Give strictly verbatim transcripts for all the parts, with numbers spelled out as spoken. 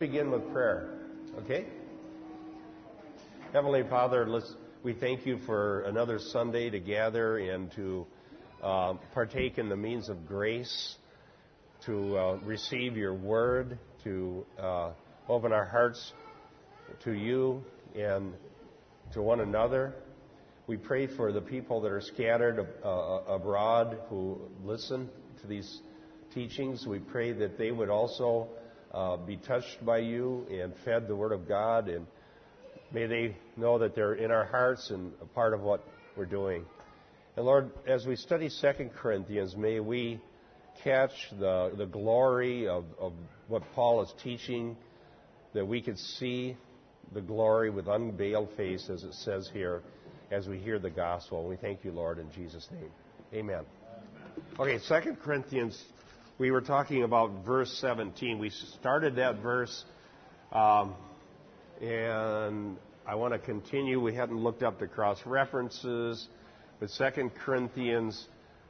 Begin with prayer, okay? Heavenly Father, let's, we thank you for another Sunday to gather and to uh, partake in the means of grace, to uh, receive your word, to uh, open our hearts to you and to one another. We pray for the people that are scattered uh, abroad who listen to these teachings. We pray that they would also Uh, be touched by you and fed the Word of God, and may they know that they're in our hearts and a part of what we're doing. And Lord, as we study Second Corinthians, may we catch the, the glory of, of what Paul is teaching, that we could see the glory with unveiled face, as it says here, as we hear the gospel. We thank you, Lord, in Jesus' name. Amen. Okay, Second Corinthians. We were talking about verse seventeen. We started that verse, um, and I want to continue. We hadn't looked up the cross-references, but Second Corinthians,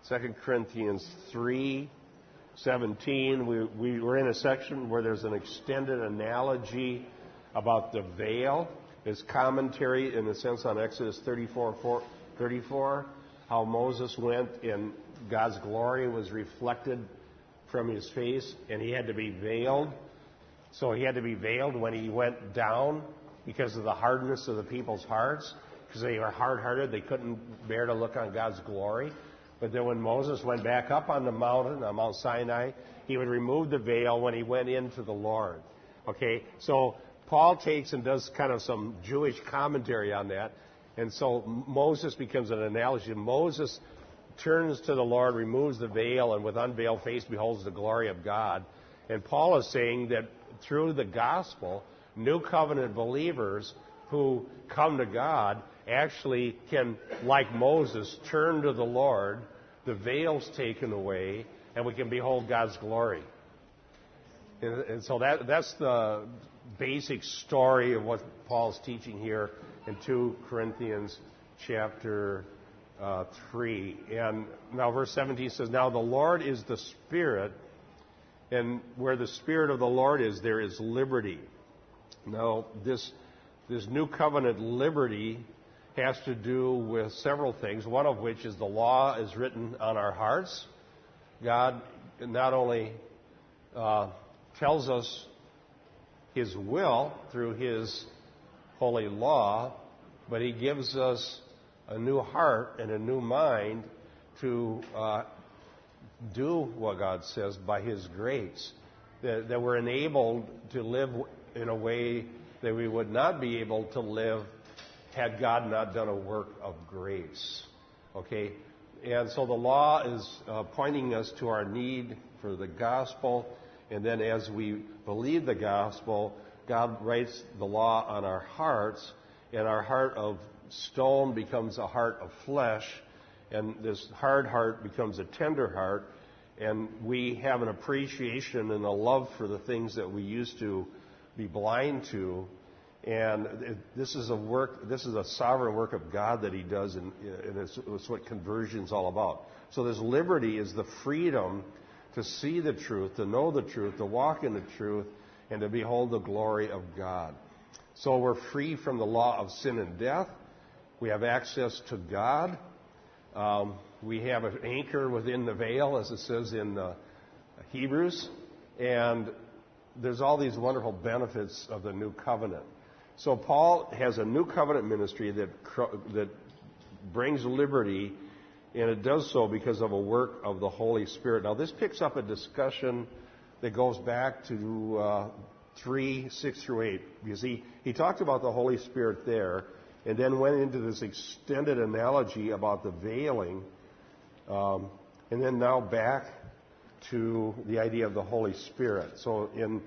Second Corinthians three seventeen, we, we were in a section where there's an extended analogy about the veil. It's commentary, in a sense, on Exodus thirty-four, thirty-four, how Moses went and God's glory was reflected from his face, and he had to be veiled. So he had to be veiled when he went down because of the hardness of the people's hearts, because they were hard-hearted. They couldn't bear to look on God's glory. But then when Moses went back up on the mountain, on Mount Sinai, he would remove the veil when he went into the Lord. Okay, so Paul takes and does kind of some Jewish commentary on that. And so Moses becomes an analogy. Moses turns to the Lord, removes the veil, and with unveiled face beholds the glory of God. And Paul is saying that through the gospel, new covenant believers who come to God actually can, like Moses, turn to the Lord, the veil's taken away, and we can behold God's glory. And, and so that, that's the basic story of what Paul's teaching here in Second Corinthians chapter Uh, three. And now verse seventeen says, "Now the Lord is the Spirit, and where the Spirit of the Lord is, there is liberty." Now this, this new covenant liberty has to do with several things, one of which is the law is written on our hearts. God not only uh, tells us His will through His holy law, but He gives us a new heart and a new mind to uh, do what God says by His grace, that, that we're enabled to live in a way that we would not be able to live had God not done a work of grace. Okay? And so the law is uh, pointing us to our need for the gospel, and then as we believe the gospel, God writes the law on our hearts, and our heart of stone becomes a heart of flesh, and this hard heart becomes a tender heart, and we have an appreciation and a love for the things that we used to be blind to. And it, this is a work, this is a sovereign work of God that He does, and, and it's, it's what conversion's all about. So this liberty is the freedom to see the truth, to know the truth, to walk in the truth, and to behold the glory of God. So we're free from the law of sin and death. We have access to God. Um, we have an anchor within the veil, as it says in uh, Hebrews. And there's all these wonderful benefits of the new covenant. So Paul has a new covenant ministry that that brings liberty, and it does so because of a work of the Holy Spirit. Now, this picks up a discussion that goes back to uh, three, six through eight. You see, he talked about the Holy Spirit there, and then went into this extended analogy about the veiling, um, and then now back to the idea of the Holy Spirit. So in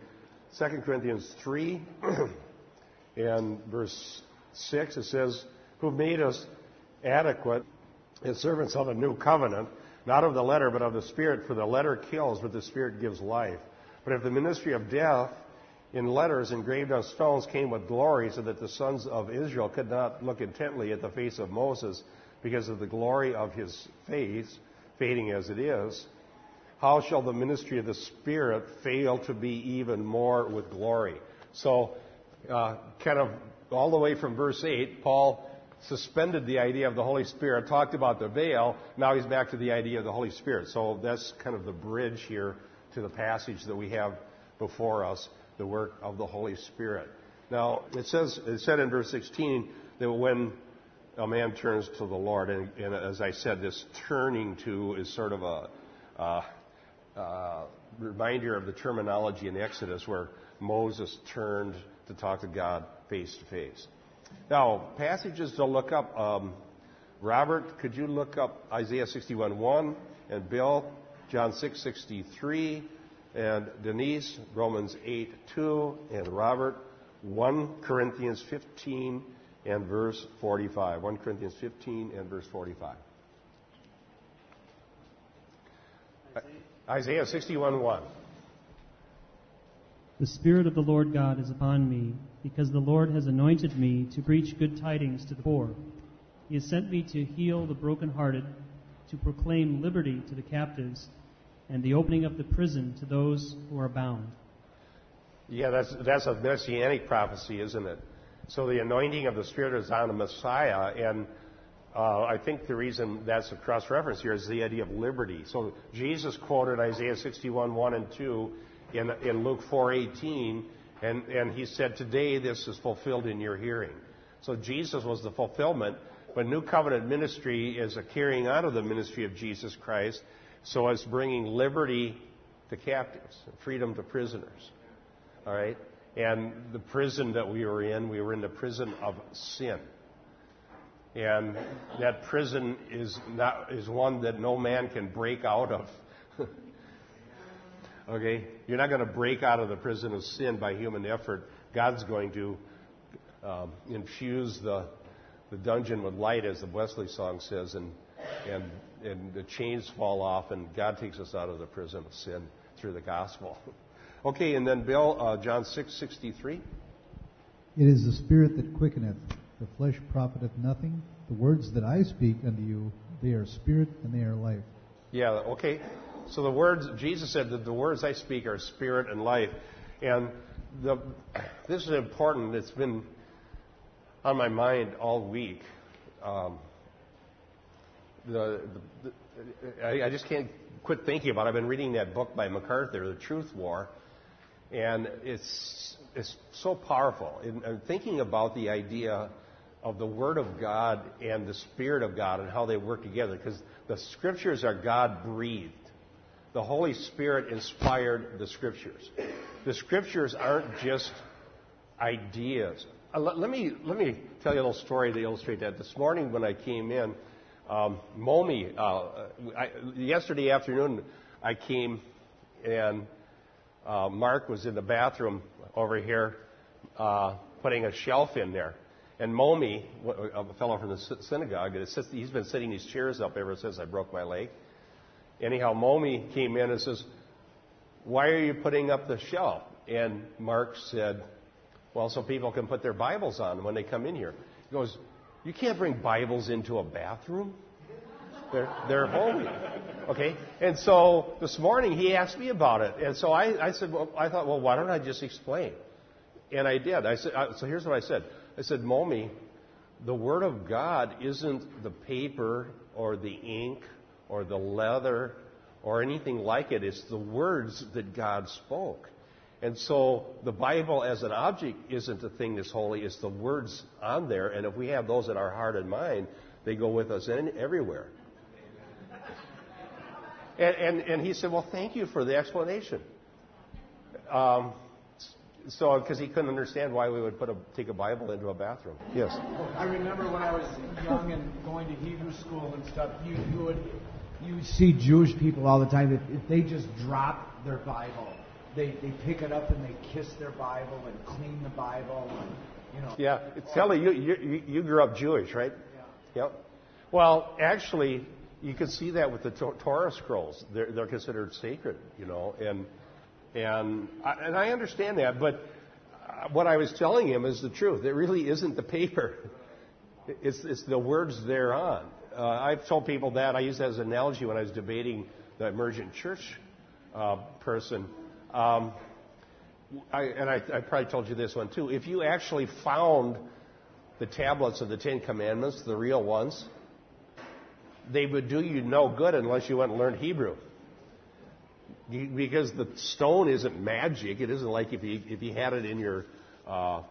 Second Corinthians three and verse six, it says, "Who made us adequate as servants of a new covenant, not of the letter, but of the Spirit, for the letter kills, but the Spirit gives life. But if the ministry of death in letters engraved on stones came with glory, so that the sons of Israel could not look intently at the face of Moses because of the glory of his face, fading as it is. how shall the ministry of the Spirit fail to be even more with glory? So uh, kind of all the way from verse eight, Paul suspended the idea of the Holy Spirit, talked about the veil. Now he's back to the idea of the Holy Spirit. So that's kind of the bridge here to the passage that we have before us, the work of the Holy Spirit. Now, it says, it said in verse sixteen that when a man turns to the Lord, and, and as I said, this turning to is sort of a uh, uh, reminder of the terminology in Exodus where Moses turned to talk to God face to face. Now, passages to look up. Um, Robert, could you look up Isaiah sixty-one one? And Bill, John six sixty-three. And Denise, Romans eight two. And Robert, First Corinthians fifteen and verse forty-five. First Corinthians fifteen and verse forty-five. Isaiah sixty-one one. The Spirit of the Lord God is upon me, because the Lord has anointed me to preach good tidings to the poor. He has sent me to heal the brokenhearted, to proclaim liberty to the captives, and the opening of the prison to those who are bound. Yeah, that's that's a messianic prophecy, isn't it? So the anointing of the Spirit is on the Messiah, and uh, I think the reason that's a cross-reference here is the idea of liberty. So Jesus quoted Isaiah sixty-one one and two in, in Luke four eighteen, And, and he said, today this is fulfilled in your hearing. So Jesus was the fulfillment, but New Covenant ministry is a carrying out of the ministry of Jesus Christ, so it's bringing liberty to captives, freedom to prisoners. All right? And the prison that we were in, we were in the prison of sin. And that prison is not is one that no man can break out of. Okay, you're not going to break out of the prison of sin by human effort. God's going to um, infuse the the dungeon with light, as the Wesley song says, and and and the chains fall off, and God takes us out of the prison of sin through the gospel. Okay, and then Bill, uh, John six sixty-three. It is the Spirit that quickeneth; the flesh profiteth nothing. The words that I speak unto you, they are spirit and they are life. Yeah. Okay. So the words, Jesus said that the words I speak are spirit and life. And the, this is important. It's been on my mind all week. Um, the, the, the, I, I just can't quit thinking about it. I've been reading that book by MacArthur, The Truth War. And it's, it's so powerful. And I'm thinking about the idea of the Word of God and the Spirit of God and how they work together. Because the Scriptures are God-breathed. The Holy Spirit inspired the Scriptures. The Scriptures aren't just ideas. Let me let me tell you a little story to illustrate that. This morning when I came in, um, Momi, uh, I, yesterday afternoon I came and uh, Mark was in the bathroom over here uh, putting a shelf in there. And Momi, a fellow from the synagogue, he's been sitting these chairs up ever since I broke my leg. Anyhow, Momi came in and says, why are you putting up the shelf? And Mark said, well, so people can put their Bibles on when they come in here. He goes, you can't bring Bibles into a bathroom. They're, they're holy. Okay? And so this morning he asked me about it. And so I, I said, well, I thought, well, why don't I just explain? And I did. I said, I, so here's what I said. I said, Momi, the Word of God isn't the paper or the ink or the leather, or anything like it. It's the words that God spoke. And so the Bible as an object isn't the thing that's holy. It's the words on there. And if we have those in our heart and mind, they go with us in, everywhere. And, and, and he said, well, thank you for the explanation. Um, so, because he couldn't understand why we would put a, take a Bible into a bathroom. Yes? I remember when I was young and going to Hebrew school and stuff, you, you would... You see Jewish people all the time. If, if they just drop their Bible, they, they pick it up and they kiss their Bible and clean the Bible. And, you know. Yeah, Sally, you, you you grew up Jewish, right? Yeah. Yep. Well, actually, you can see that with the Torah scrolls. They're they're considered sacred, you know, and and I, and I understand that. But what I was telling him is the truth. It really isn't the paper. It's it's the words thereon. Uh, I've told people that. I used that as an analogy when I was debating the emergent church uh, person. Um, I, and I, I probably told you this one too. If you actually found the tablets of the Ten Commandments, the real ones, they would do you no good unless you went and learned Hebrew. Because the stone isn't magic. It isn't like if you, if you had it in your uh, uh,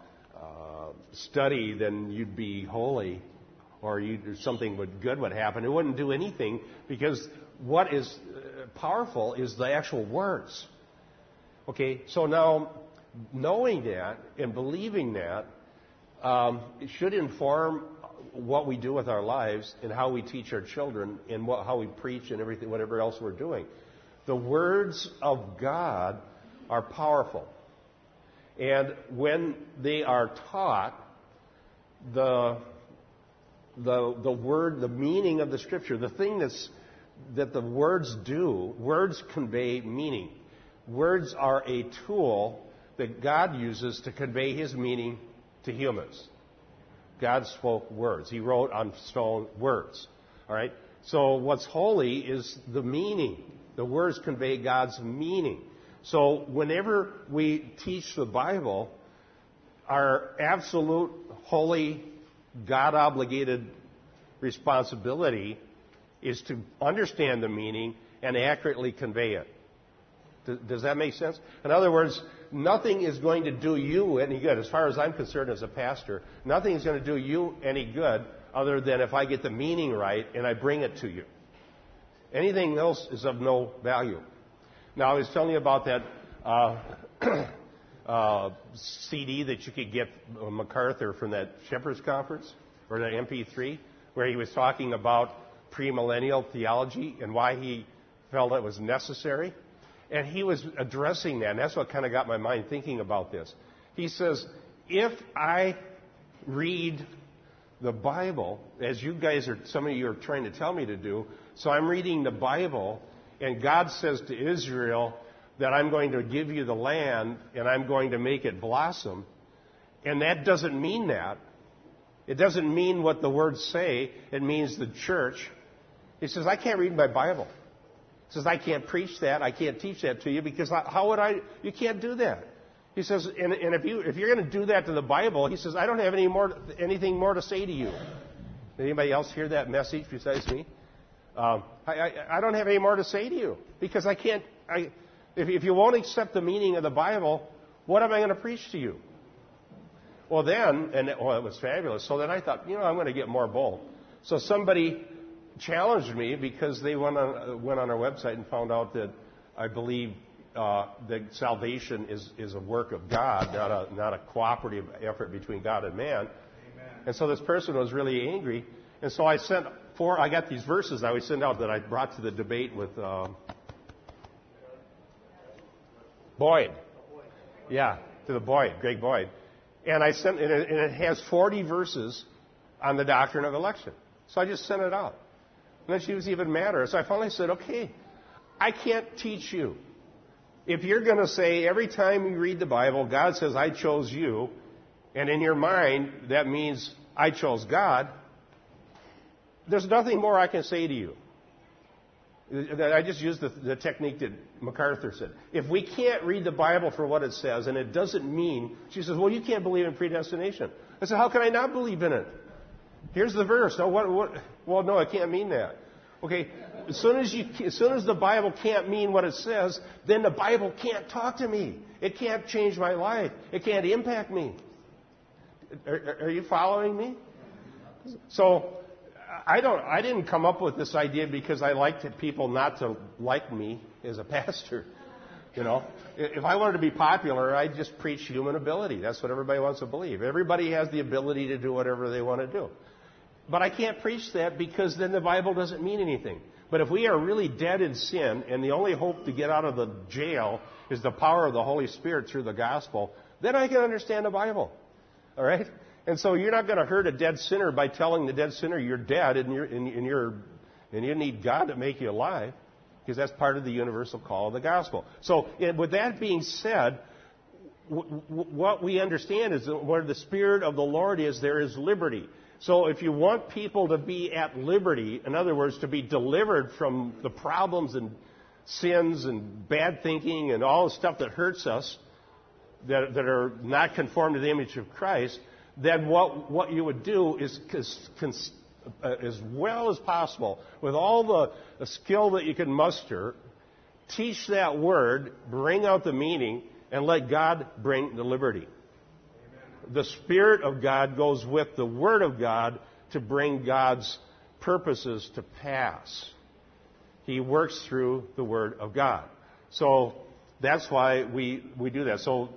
study, then you'd be holy, or, you'd, or something would, good would happen. It wouldn't do anything, because what is powerful is the actual words. Okay, so now knowing that and believing that um, it should inform what we do with our lives and how we teach our children and what, how we preach and everything, whatever else we're doing. The words of God are powerful. And when they are taught, the the the word, the meaning of the scripture, the thing that's, that the words do, words convey meaning. Words are a tool that God uses to convey his meaning to humans. God spoke words. He wrote on stone words. All right? So what's holy is the meaning. The words convey God's meaning. So whenever we teach the Bible, our absolute, holy, God-obligated responsibility is to understand the meaning and accurately convey it. Does that make sense? In other words, nothing is going to do you any good, as far as I'm concerned as a pastor, nothing is going to do you any good other than if I get the meaning right and I bring it to you. Anything else is of no value. Now, I was telling you about that uh, uh, C D that you could get uh, MacArthur from that Shepherd's Conference, or the M P three, where he was talking about premillennial theology and why he felt it was necessary. And he was addressing that, and that's what kind of got my mind thinking about this. He says, if I read the Bible, as you guys are, some of you are trying to tell me to do, so I'm reading the Bible, and God says to Israel that I'm going to give you the land, and I'm going to make it blossom, and that doesn't mean that. It doesn't mean what the words say. It means the church. He says, I can't read my Bible. He says, I can't preach that. I can't teach that to you, because how would I? You can't do that. He says, and, and if you if you're going to do that to the Bible, he says, I don't have any more anything more to say to you. Did anybody else hear that message besides me? Um, I, I I don't have any more to say to you, because I can't. I if if you won't accept the meaning of the Bible, what am I going to preach to you? Well, then, and oh, it was fabulous. So then I thought, you know, I'm going to get more bold. So somebody challenged me, because they went on went on our website and found out that I believe. Uh, that salvation is, is a work of God, not a not a cooperative effort between God and man. Amen. And so this person was really angry. And so I sent four. I got these verses I would send out that I brought to the debate with uh, Boyd. Yeah, to the Boyd, Greg Boyd. And I sent, and it, and it has forty verses on the doctrine of election. So I just sent it out. And then she was even madder. So I finally said, okay, I can't teach you. If you're going to say every time you read the Bible, God says, I chose you, and in your mind, that means I chose God, there's nothing more I can say to you. I just used the, the technique that MacArthur said. If we can't read the Bible for what it says, and it doesn't mean, she says, well, you can't believe in predestination. I said, how can I not believe in it? Here's the verse. Oh, what, what? Well, no, I can't mean that. Okay, as soon as you, as soon as the Bible can't mean what it says, then the Bible can't talk to me. It can't change my life. It can't impact me. Are, are you following me? So, I don't. I didn't come up with this idea because I liked people not to like me as a pastor. You know, if I wanted to be popular, I'd just preach human ability. That's what everybody wants to believe. Everybody has the ability to do whatever they want to do. But I can't preach that, because then the Bible doesn't mean anything. But if we are really dead in sin, and the only hope to get out of the jail is the power of the Holy Spirit through the gospel, then I can understand the Bible. All right? And so you're not going to hurt a dead sinner by telling the dead sinner you're dead and, you're, and, and, you're, and you need God to make you alive, because that's part of the universal call of the gospel. So with that being said, w- w- what we understand is that where the Spirit of the Lord is, there is liberty. So if you want people to be at liberty, in other words, to be delivered from the problems and sins and bad thinking and all the stuff that hurts us, that, that are not conformed to the image of Christ, then what, what you would do is, is, as well as possible, with all the skill that you can muster, teach that word, bring out the meaning, and let God bring the liberty. Amen. The Spirit of God goes with the Word of God to bring God's purposes to pass. He works through the Word of God. So that's why we, we do that. So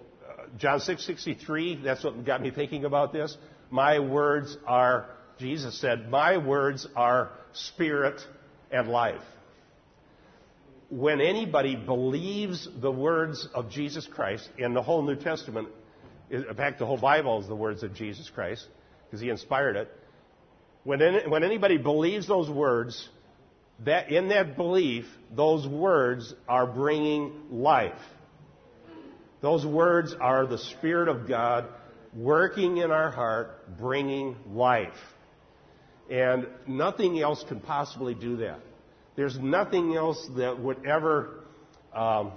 John six sixty-three, that's what got me thinking about this. My words are, Jesus said, my words are spirit and life. When anybody believes the words of Jesus Christ, and the whole New Testament, in fact, the whole Bible is the words of Jesus Christ, because he inspired it. When, any, when anybody believes those words, that in that belief, those words are bringing life. Those words are the Spirit of God working in our heart, bringing life. And nothing else can possibly do that. There's nothing else that would ever um,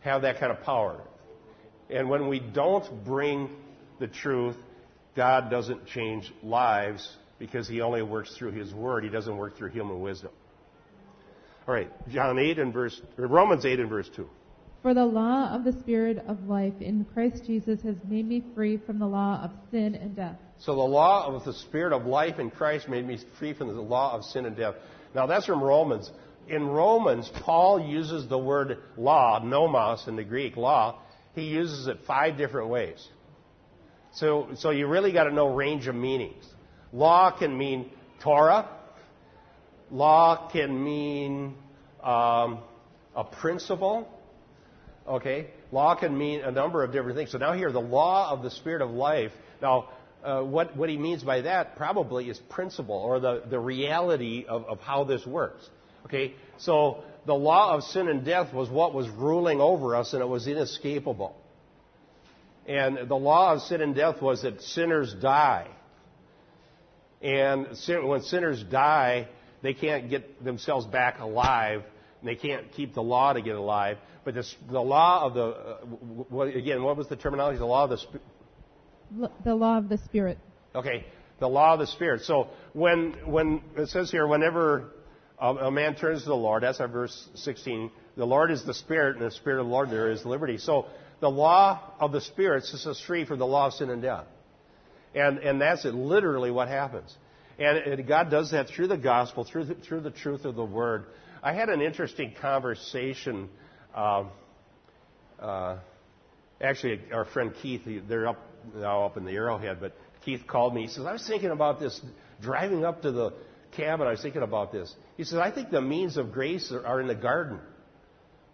have that kind of power. And when we don't bring the truth, God doesn't change lives because he only works through his word. He doesn't work through human wisdom. All right, John eight and verse, or Romans eight and verse two. For the law of the Spirit of life in Christ Jesus has made me free from the law of sin and death. So the law of the Spirit of life in Christ made me free from the law of sin and death. Now that's from Romans. In Romans, Paul uses the word law, nomos in the Greek, law. He uses it five different ways. So, so you really got to know range of meanings. Law can mean Torah. Law can mean um, a principle. Okay, law can mean a number of different things. So now here, the law of the Spirit of life. Now, uh, what, what he means by that probably is principle, or the, the reality of, of how this works. Okay, so the law of sin and death was what was ruling over us, and it was inescapable. And the law of sin and death was that sinners die. And sin, when sinners die, they can't get themselves back alive. They can't keep the law to get alive. But this, the law of the, uh, again, what was the terminology? The law of the Spirit. The law of the Spirit. Okay, the law of the Spirit. So when when it says here, whenever a, a man turns to the Lord, that's our verse sixteen, the Lord is the Spirit, and the Spirit of the Lord there is liberty. So the law of the Spirit sets us free from the law of sin and death. And, and that's it, literally what happens. And, and God does that through the gospel, through the, through the truth of the word. I had an interesting conversation. Uh, uh, actually, our friend Keith, they're up now up in the Arrowhead, but Keith called me. He says, I was thinking about this, driving up to the cabin, I was thinking about this. He says, I think the means of grace are, are in the garden.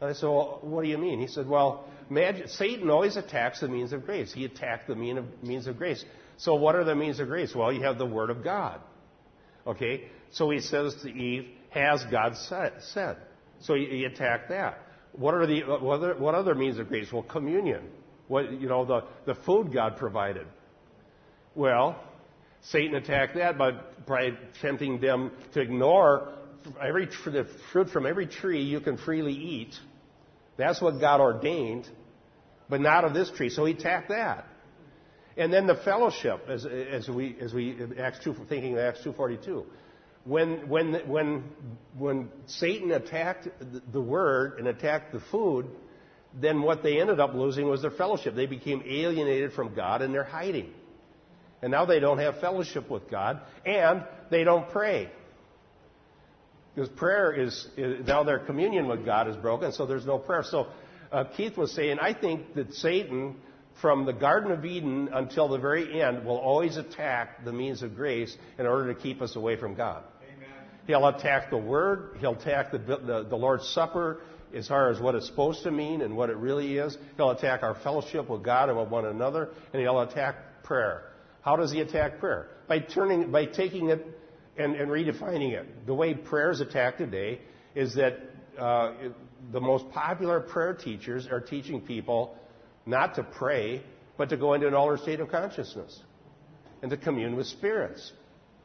And I said, well, what do you mean? He said, well, imagine, Satan always attacks the means of grace. He attacked the mean of, means of grace. So what are the means of grace? Well, you have the Word of God. Okay? So he says to Eve, has God said? So you attack that. What are the what other, what other means of grace? Well, communion. What you know, the, the food God provided. Well, Satan attacked that by, by tempting them to ignore every the fruit from every tree you can freely eat. That's what God ordained, but not of this tree. So he attacked that. And then the fellowship, as as we as we Acts two, thinking of Acts two forty two. When when when when Satan attacked the word and attacked the food, then what they ended up losing was their fellowship. They became alienated from God and they're hiding. And now they don't have fellowship with God and they don't pray. Because prayer is, is now their communion with God is broken, so there's no prayer. So uh, Keith was saying, I think that Satan, from the Garden of Eden until the very end, will always attack the means of grace in order to keep us away from God. He'll attack the Word. He'll attack the, the, the Lord's Supper as far as what it's supposed to mean and what it really is. He'll attack our fellowship with God and with one another, and he'll attack prayer. How does he attack prayer? By turning, by taking it and, and redefining it. The way prayer is attacked today is that uh, the most popular prayer teachers are teaching people not to pray, but to go into an altered state of consciousness and to commune with spirits.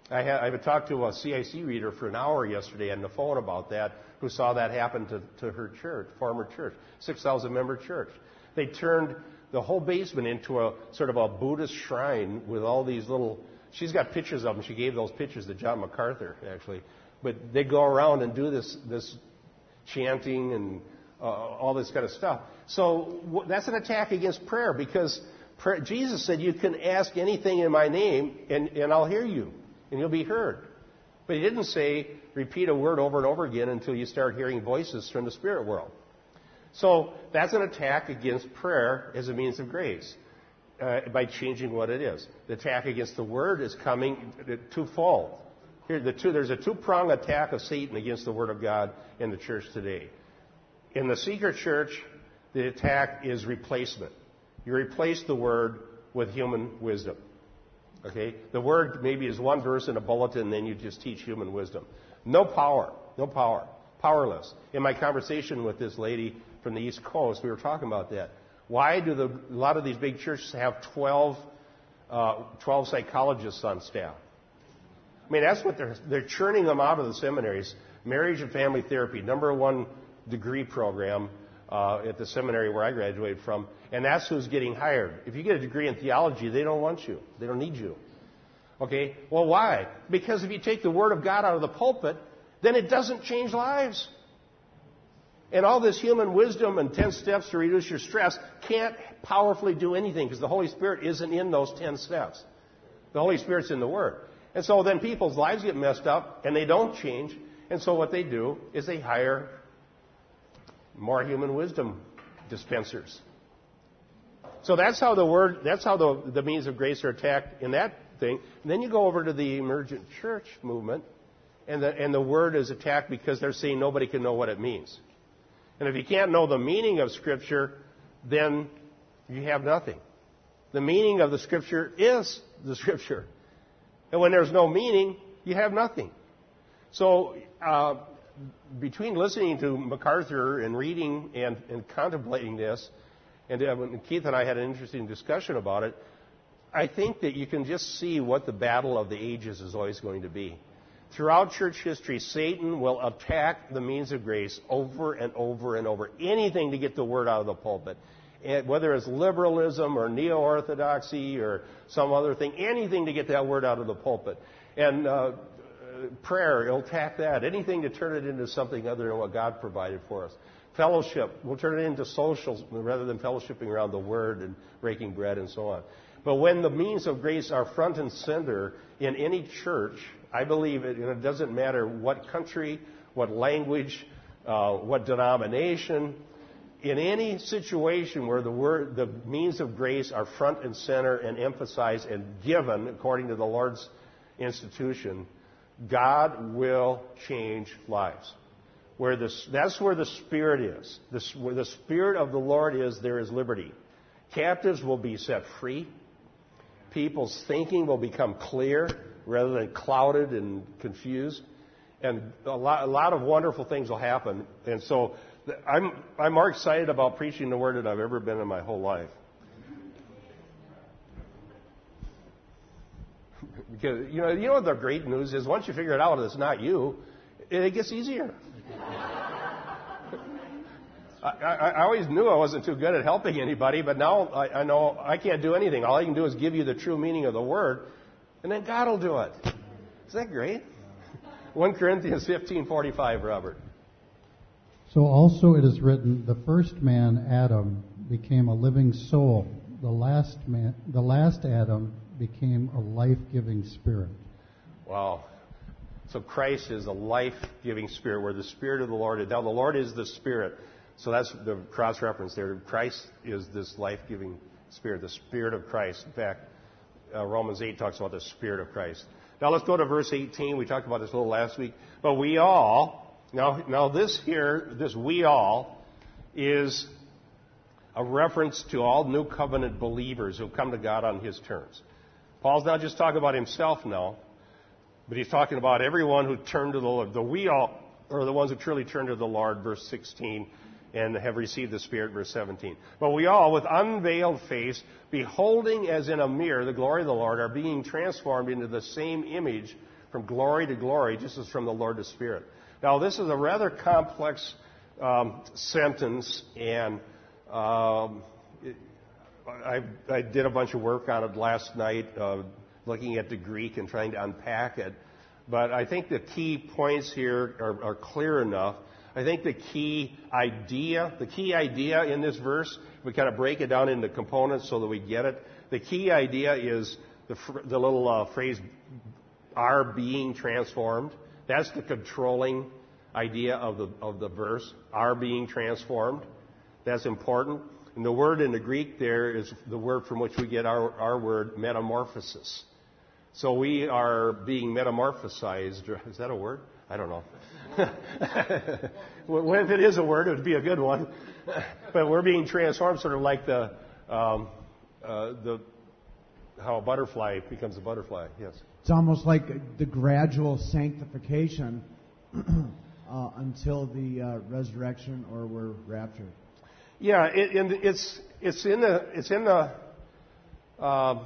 I had, I had talked to a C I C reader for an hour yesterday on the phone about that, who saw that happen to, to her church, former church, six thousand member church. They turned the whole basement into a sort of a Buddhist shrine with all these little... She's got pictures of them. She gave those pictures to John MacArthur, actually. But they go around and do this this chanting and uh, all this kind of stuff. So w- that's an attack against prayer, because prayer, Jesus said, you can ask anything in my name, and, and I'll hear you, and you'll be heard. But he didn't say, repeat a word over and over again until you start hearing voices from the spirit world. So that's an attack against prayer as a means of grace, uh, by changing what it is. The attack against the Word is coming twofold. Here, the two, there's a two-pronged attack of Satan against the Word of God in the church today. In the seeker church, the attack is replacement. You replace the Word with human wisdom. Okay? The Word maybe is one verse in a bulletin, then you just teach human wisdom. No power. No power. Powerless. In my conversation with this lady from the East Coast, we were talking about that. Why do the, a lot of these big churches have twelve, uh, twelve psychologists on staff? I mean, that's what they're, they're churning them out of the seminaries. Marriage and family therapy, number one degree program uh, at the seminary where I graduated from, and that's who's getting hired. If you get a degree in theology, they don't want you. They don't need you. Okay? Well, why? Because if you take the Word of God out of the pulpit, then it doesn't change lives. And all this human wisdom and ten steps to reduce your stress can't powerfully do anything, because the Holy Spirit isn't in those ten steps. The Holy Spirit's in the Word. And so then people's lives get messed up, and they don't change. And so what they do is they hire more human wisdom dispensers. So that's how the Word, that's how the, the means of grace are attacked in that thing. And then you go over to the emergent church movement, and the, and the Word is attacked because they're saying nobody can know what it means. And if you can't know the meaning of Scripture, then you have nothing. The meaning of the Scripture is the Scripture. And when there's no meaning, you have nothing. So uh, between listening to MacArthur and reading and, and contemplating this, and uh, Keith and I had an interesting discussion about it, I think that you can just see what the battle of the ages is always going to be. Throughout church history, Satan will attack the means of grace over and over and over. Anything to get the Word out of the pulpit. And whether it's liberalism or neo-orthodoxy or some other thing, anything to get that Word out of the pulpit. And uh, prayer, he'll attack that. Anything to turn it into something other than what God provided for us. Fellowship, we'll turn it into socials rather than fellowshipping around the Word and breaking bread and so on. But when the means of grace are front and center in any church, I believe it, and it doesn't matter what country, what language, uh, what denomination, in any situation where the word, the means of grace are front and center and emphasized and given according to the Lord's institution, God will change lives. Where the, that's where the Spirit is. The, where the Spirit of the Lord is, there is liberty. Captives will be set free. People's thinking will become clear rather than clouded and confused. And a lot, a lot of wonderful things will happen. And so I'm, I'm more excited about preaching the Word than I've ever been in my whole life. Because, you know, you know what the great news is? Once you figure it out, it's not you. It gets easier. I, I, I always knew I wasn't too good at helping anybody, but now I, I know I can't do anything. All I can do is give you the true meaning of the Word, and then God will do it. Isn't that great? First Corinthians fifteen forty-five, Robert. So also it is written, the first man, Adam, became a living soul. The last man, the last Adam became a life-giving spirit. Wow. So Christ is a life-giving spirit, where the Spirit of the Lord is. Now the Lord is the Spirit. So that's the cross-reference there. Christ is this life-giving Spirit, the Spirit of Christ. In fact, uh, Romans eight talks about the Spirit of Christ. Now let's go to verse eighteen. We talked about this a little last week. But we all, now, now this here, this we all, is a reference to all New Covenant believers who come to God on His terms. Paul's not just talking about himself now, but he's talking about everyone who turned to the Lord. The we all are the ones who truly turned to the Lord, verse sixteen. And have received the Spirit, verse seventeen. But we all, with unveiled face, beholding as in a mirror the glory of the Lord, are being transformed into the same image from glory to glory, just as from the Lord the Spirit. Now, this is a rather complex um, sentence, and um, it, I, I did a bunch of work on it last night, uh, looking at the Greek and trying to unpack it. But I think the key points here are, are clear enough. I think the key idea, the key idea in this verse, we kind of break it down into components so that we get it. The key idea is the, the little uh, phrase, "are being transformed." That's the controlling idea of the of the verse, "are being transformed." That's important. And the word in the Greek there is the word from which we get our, our word, metamorphosis. So we are being metamorphosized. Is that a word? I don't know. Well, if it is a word, it would be a good one. But we're being transformed, sort of like the um, uh, the how a butterfly becomes a butterfly. Yes. It's almost like the gradual sanctification uh, until the uh, resurrection, or we're raptured. Yeah, it, and it's it's in the it's in the uh,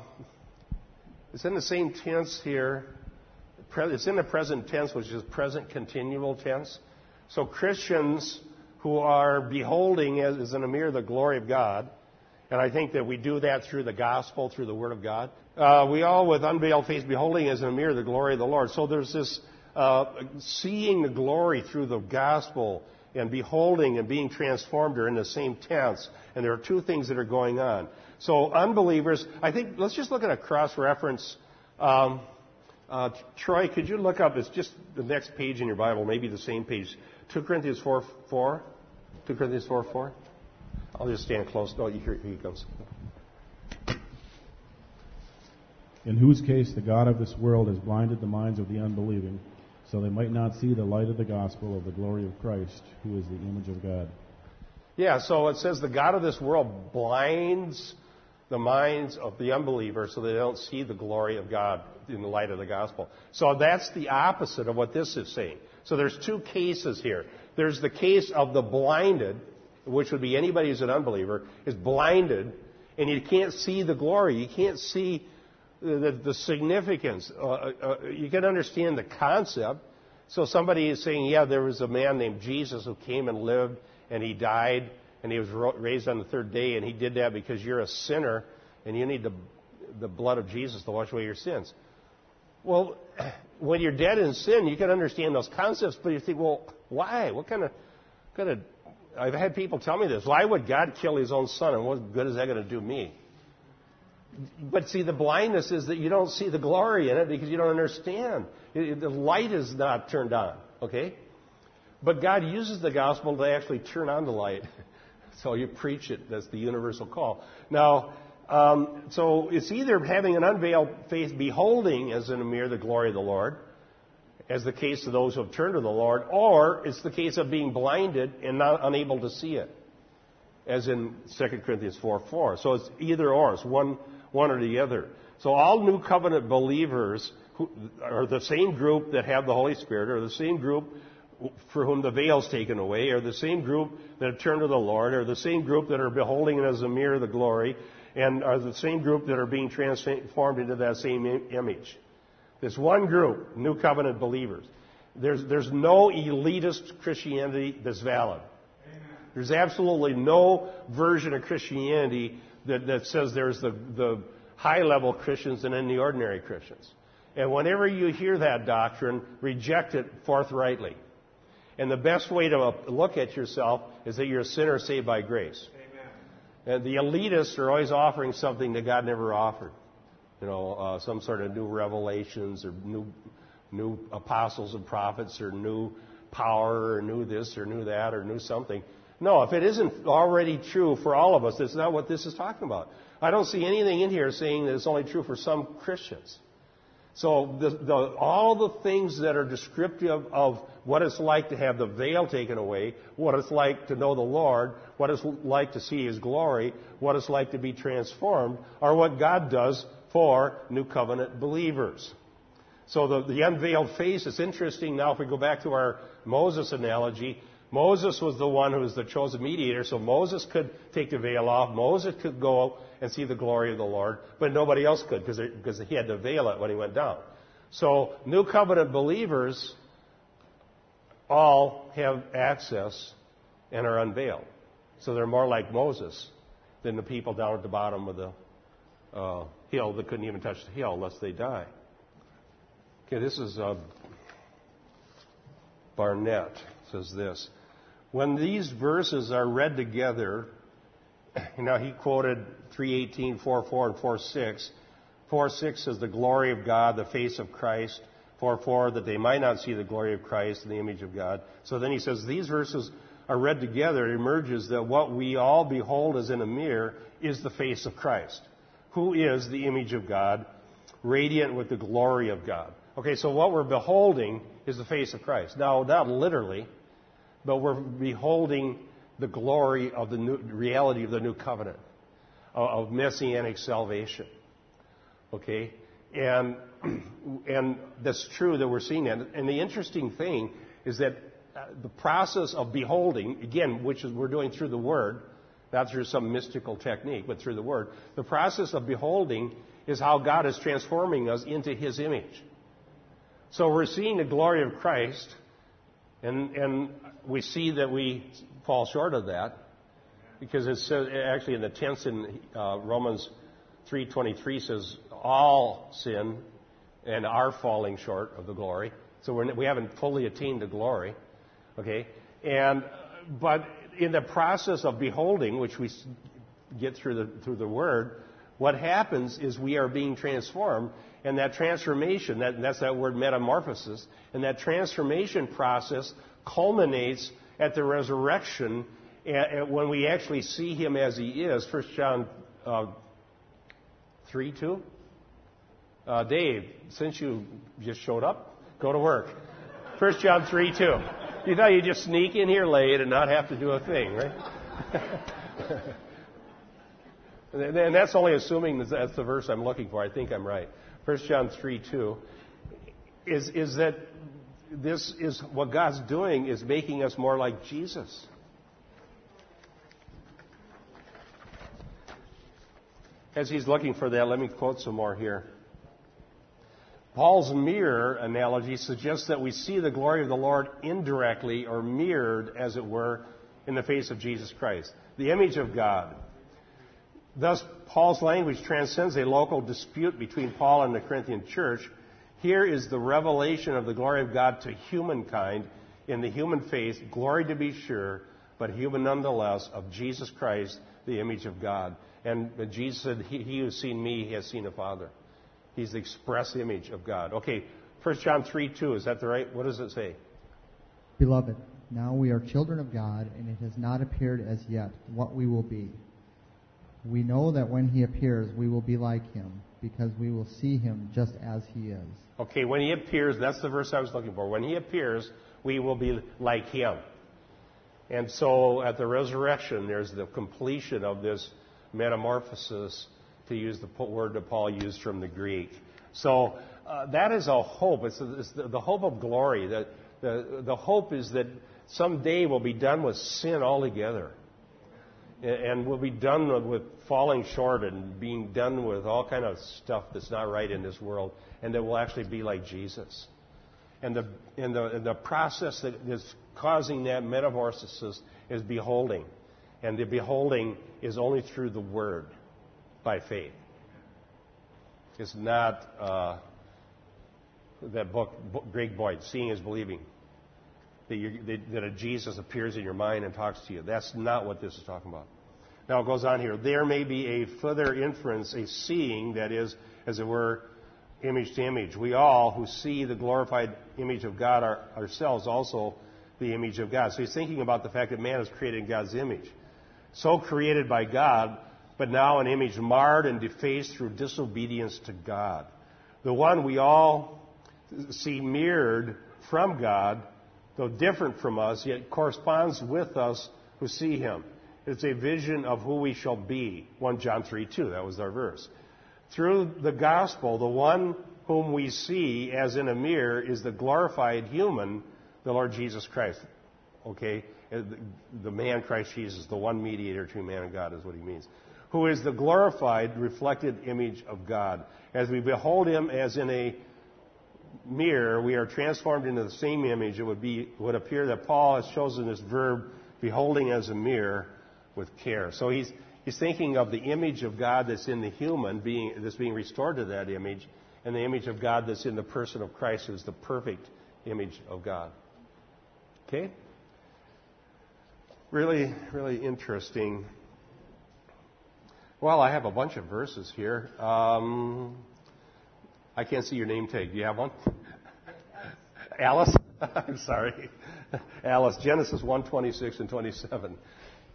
it's in the same tense here. It's in the present tense, which is present continual tense. So Christians who are beholding as, as in a mirror the glory of God, and I think that we do that through the gospel, through the Word of God. Uh, we all, with unveiled face, beholding as in a mirror the glory of the Lord. So there's this uh, seeing the glory through the gospel, and beholding and being transformed are in the same tense. And there are two things that are going on. So unbelievers, I think, let's just look at a cross-reference. Um, Uh, Troy, could you look up, it's just the next page in your Bible, maybe the same page, two Corinthians four four? two Corinthians four four? I'll just stand close. No, here, here he comes. "In whose case the God of this world has blinded the minds of the unbelieving, so they might not see the light of the gospel of the glory of Christ, who is the image of God." Yeah, so it says the God of this world blinds the minds of the unbeliever so they don't see the glory of God in the light of the gospel. So that's the opposite of what this is saying. So there's two cases here. There's the case of the blinded, which would be anybody who's an unbeliever, is blinded, and you can't see the glory. You can't see the, the significance. Uh, uh, you can understand the concept. So somebody is saying, yeah, there was a man named Jesus who came and lived, and he died, and he was raised on the third day, and he did that because you're a sinner, and you need the, the blood of Jesus to wash away your sins. Well, when you're dead in sin, you can understand those concepts, but you think, well, why? What kind of, kind of? I've had people tell me this. Why would God kill his own son, and what good is that going to do me? But see, the blindness is that you don't see the glory in it because you don't understand. It, the light is not turned on, okay? But God uses the gospel to actually turn on the light. So you preach it. That's the universal call. Now, um, so it's either having an unveiled face, beholding as in a mirror the glory of the Lord, as the case of those who have turned to the Lord, or it's the case of being blinded and not unable to see it, as in two Corinthians four four. So it's either or. It's one, one or the other. So all New Covenant believers who are the same group that have the Holy Spirit, or the same group for whom the veil's taken away, or the same group that have turned to the Lord, or the same group that are beholding it as a mirror the glory, and are the same group that are being transformed into that same image. This one group, New Covenant believers. There's, there's no elitist Christianity that's valid. There's absolutely no version of Christianity that, that says there's the, the high-level Christians and then the ordinary Christians. And whenever you hear that doctrine, reject it forthrightly. And the best way to look at yourself is that you're a sinner saved by grace. Amen. And the elitists are always offering something that God never offered. You know, uh, some sort of new revelations, or new new apostles and prophets, or new power, or new this, or new that, or new something. No, if it isn't already true for all of us, that's not what this is talking about. I don't see anything in here saying that it's only true for some Christians. So the, the, all the things that are descriptive of what it's like to have the veil taken away, what it's like to know the Lord, what it's like to see His glory, what it's like to be transformed, are what God does for New Covenant believers. So the, the unveiled face is interesting. Now if we go back to our Moses analogy, Moses was the one who was the chosen mediator, so Moses could take the veil off. Moses could go and see the glory of the Lord, but nobody else could because he had to veil it when he went down. So New Covenant believers all have access and are unveiled. So they're more like Moses than the people down at the bottom of the uh, hill that couldn't even touch the hill unless they die. Okay, this is uh, Barnett says this. When these verses are read together, you know, he quoted three eighteen, four four, and four six. four six says, the glory of God, the face of Christ. four four, that they might not see the glory of Christ and the image of God. So then he says, these verses are read together. It emerges that what we all behold as in a mirror is the face of Christ, who is the image of God, radiant with the glory of God. Okay, so what we're beholding is the face of Christ. Now, not literally, but we're beholding the glory of the new, reality of the new covenant, of messianic salvation. Okay? And and that's true that we're seeing that. And the interesting thing is that the process of beholding, again, which is we're doing through the Word, not through some mystical technique, but through the Word, the process of beholding is how God is transforming us into His image. So we're seeing the glory of Christ, and and we see that we fall short of that, because it says actually in the tense in uh, Romans three twenty-three says all sin and are falling short of the glory. So we're, we haven't fully attained the glory, okay? And but in the process of beholding, which we get through the through the Word, what happens is we are being transformed. And that transformation, that, that's that word metamorphosis, and that transformation process culminates at the resurrection at, at when we actually see Him as He is. First John uh, three two. Uh, Dave, since you just showed up, go to work. First John three two. You thought you'd just sneak in here late and not have to do a thing, right? And that's only assuming that's the verse I'm looking for. I think I'm right. First John three two is, is that this is what God's doing is making us more like Jesus. As he's looking for that, let me quote some more here. Paul's mirror analogy suggests that we see the glory of the Lord indirectly or mirrored, as it were, in the face of Jesus Christ, the image of God. Thus, Paul's language transcends a local dispute between Paul and the Corinthian church. Here is the revelation of the glory of God to humankind in the human face, glory to be sure, but human nonetheless, of Jesus Christ, the image of God. And Jesus said, he, he who's seen me, he has seen the Father. He's the express image of God. Okay, First John three two, is that the right? What does it say? Beloved, now we are children of God, and it has not appeared as yet what we will be. We know that when He appears, we will be like Him, because we will see Him just as He is. Okay, when He appears, that's the verse I was looking for. When He appears, we will be like Him. And so at the resurrection, there's the completion of this metamorphosis, to use the word that Paul used from the Greek. So uh, that is a hope. It's, a, it's the, the hope of glory. The, the, the hope is that someday we'll be done with sin altogether. And we'll be done with falling short and being done with all kind of stuff that's not right in this world, and that we'll actually be like Jesus. And the and the and the process that is causing that metamorphosis is beholding, and the beholding is only through the Word, by faith. It's not uh, that book, Greg Boyd, Seeing is Believing. That, that a Jesus appears in your mind and talks to you. That's not what this is talking about. Now it goes on here. There may be a further inference, a seeing that is, as it were, image to image. We all who see the glorified image of God are ourselves also the image of God. So he's thinking about the fact that man is created in God's image. So created by God, but now an image marred and defaced through disobedience to God. The one we all see mirrored from God, though different from us, yet corresponds with us who see Him. It's a vision of who we shall be. First John three two, that was our verse. Through the gospel, the one whom we see as in a mirror is the glorified human, the Lord Jesus Christ. Okay? The man Christ Jesus, the one mediator between man and God is what he means. Who is the glorified, reflected image of God. As we behold Him as in a mirror, we are transformed into the same image. It would be would appear that Paul has chosen this verb, beholding as a mirror, with care. So he's he's thinking of the image of God that's in the human being, that's being restored to that image, and the image of God that's in the person of Christ, who's the perfect image of God. Okay? Really, really interesting. Well, I have a bunch of verses here. Um, I can't see your name tag. Do you have one? Alice? I'm sorry. Alice, Genesis one twenty-six and twenty-seven.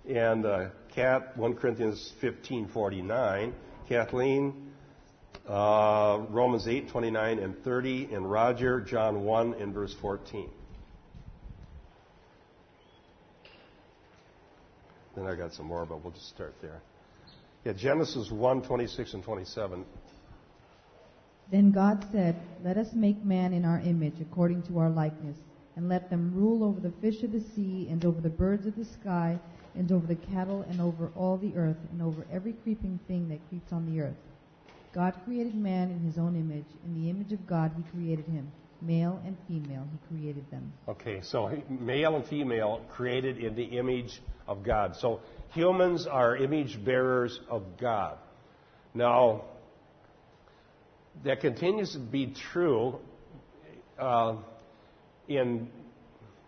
And uh, Kat, First Corinthians fifteen forty-nine. Kathleen, uh, Romans eight twenty-nine and thirty. And Roger, John one and verse fourteen. Then I got some more, but we'll just start there. Yeah, Genesis one twenty-six and twenty-seven. Then God said, "Let us make man in our image, according to our likeness, and let them rule over the fish of the sea, and over the birds of the sky, and over the cattle, and over all the earth, and over every creeping thing that creeps on the earth." God created man in his own image. In the image of God, he created him. Male and female, he created them. Okay, so male and female created in the image of God. So humans are image bearers of God. Now, that continues to be true uh, in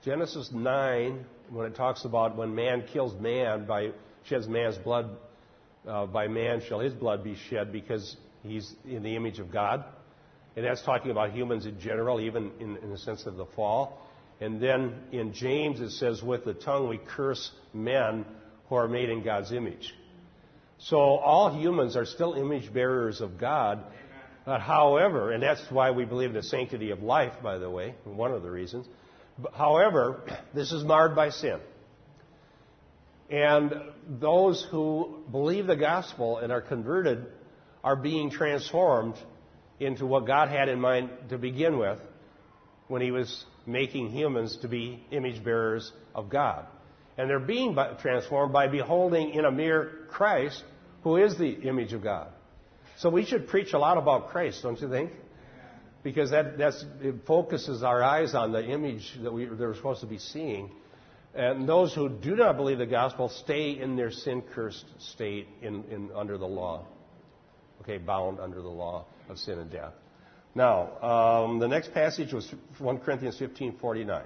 Genesis nine, when it talks about when man kills man, by sheds man's blood, uh, by man shall his blood be shed, because he's in the image of God. And that's talking about humans in general, even in, in the sense of the fall. And then in James it says, with the tongue we curse men who are made in God's image. So all humans are still image bearers of God. But however, and that's why we believe in the sanctity of life, by the way, one of the reasons. But however, this is marred by sin. And those who believe the gospel and are converted are being transformed into what God had in mind to begin with when he was making humans to be image bearers of God. And they're being transformed by beholding in a mirror Christ, who is the image of God. So we should preach a lot about Christ, don't you think? Because that that's, it focuses our eyes on the image that we, that we're supposed to be seeing. And those who do not believe the gospel stay in their sin-cursed state in, in under the law. Okay, bound under the law of sin and death. Now, um, the next passage was First Corinthians fifteen forty-nine.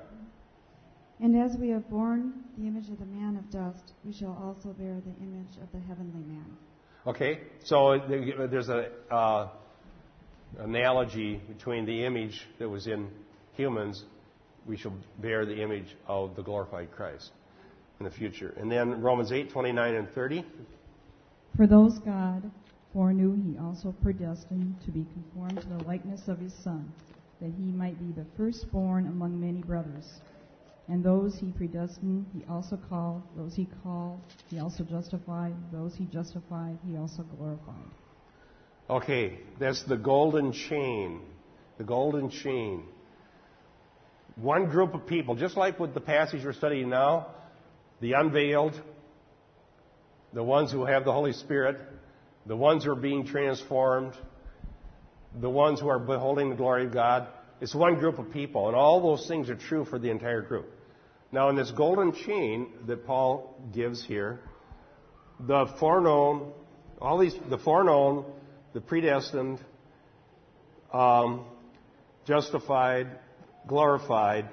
And as we have borne the image of the man of dust, we shall also bear the image of the heavenly man. Okay, so there's an uh, analogy between the image that was in humans. We shall bear the image of the glorified Christ in the future. And then Romans eight twenty-nine and thirty. For those God foreknew, he also predestined to be conformed to the likeness of his Son, that he might be the firstborn among many brothers. And those he predestined, he also called. Those he called, he also justified. Those he justified, he also glorified. Okay, that's the golden chain. The golden chain. One group of people, just like with the passage we're studying now, the unveiled, the ones who have the Holy Spirit, the ones who are being transformed, the ones who are beholding the glory of God. It's one group of people, and all those things are true for the entire group. Now, in this golden chain that Paul gives here, the foreknown, all these, the foreknown, the predestined, um, justified, glorified,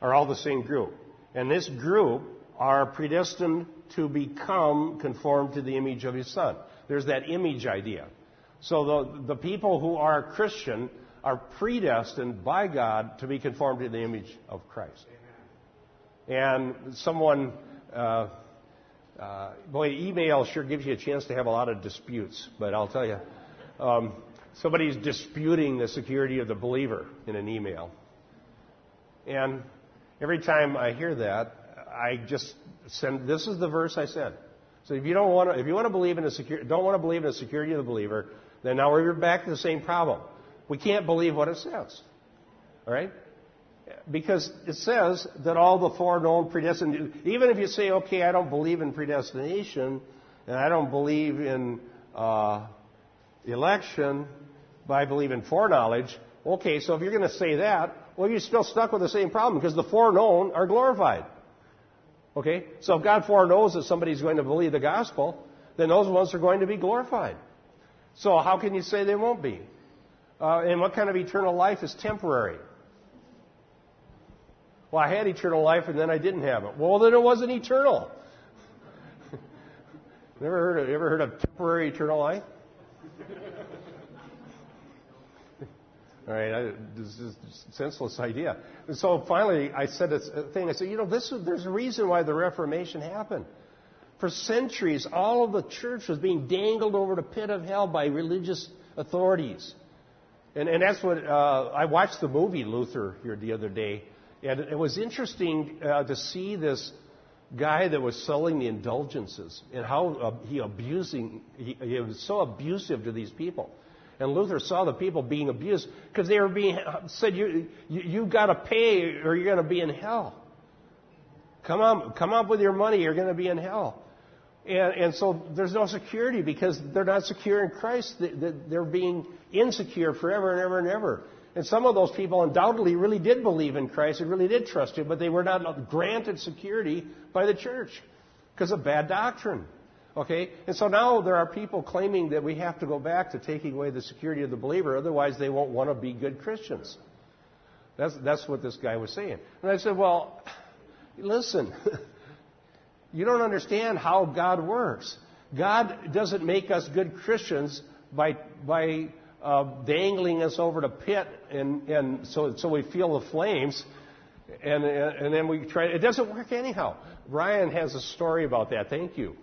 are all the same group. And this group are predestined to become conformed to the image of his Son. There's that image idea. So the, the people who are Christian are predestined by God to be conformed to the image of Christ. Amen. And someone, uh, uh, boy, email sure gives you a chance to have a lot of disputes, but I'll tell you, um, somebody's disputing the security of the believer in an email. And every time I hear that, I just send, this is the verse I send. So if you don't want to, if you want to believe in a secure, don't want to believe in the security of the believer, then now we're back to the same problem. We can't believe what it says, all right? Because it says that all the foreknown predestined, even if you say, okay, I don't believe in predestination, and I don't believe in uh, election, but I believe in foreknowledge, Okay, so if you're going to say that, well, you're still stuck with the same problem because the foreknown are glorified. Okay? So if God foreknows that somebody's going to believe the gospel, then those ones are going to be glorified. So how can you say they won't be? Uh, and what kind of eternal life is temporary? Well, I had eternal life and then I didn't have it. Well, then it wasn't eternal. Never heard of, ever heard of temporary eternal life? All right, I, this is a senseless idea. And so finally, I said this thing. I said, you know, this is, there's a reason why the Reformation happened. For centuries, all of the church was being dangled over the pit of hell by religious authorities. And, and that's what, uh, I watched the movie Luther here the other day. And it was interesting uh, to see this guy that was selling the indulgences and how uh, he abusing, he, he was so abusive to these people. And Luther saw the people being abused because they were being said, you, you, you've got to pay or you're going to be in hell. Come on, come up with your money, you're going to be in hell. And, and so there's no security because they're not secure in Christ. They're being insecure forever and ever and ever. And some of those people undoubtedly really did believe in Christ and really did trust Him, but they were not granted security by the church because of bad doctrine. Okay? And so now there are people claiming that we have to go back to taking away the security of the believer, otherwise they won't want to be good Christians. That's, that's what this guy was saying. And I said, well, listen, you don't understand how God works. God doesn't make us good Christians by by uh, dangling us over the pit and, and so so we feel the flames. And, and then we try. It doesn't work anyhow. Brian has a story about that. Thank you.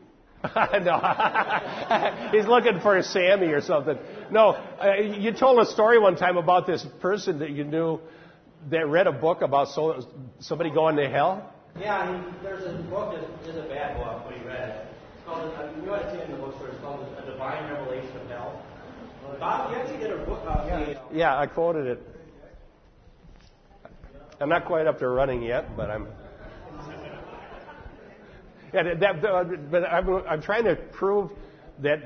No, he's looking for a Sammy or something. No, uh, you told a story one time about this person that you knew that read a book about so, somebody going to hell. Yeah, I mean, there's a book that is a bad book we read. It's called, I mean, we always see it in the bookstore. It's called A Divine Revelation of Hell. Bob, you actually did a book on yeah. it. Yeah, I quoted it. I'm not quite up to running yet, but I'm. Yeah, that, but I'm, I'm trying to prove that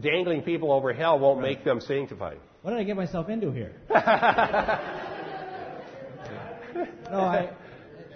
dangling people over hell won't right. make them sanctified. What did I get myself into here? no, I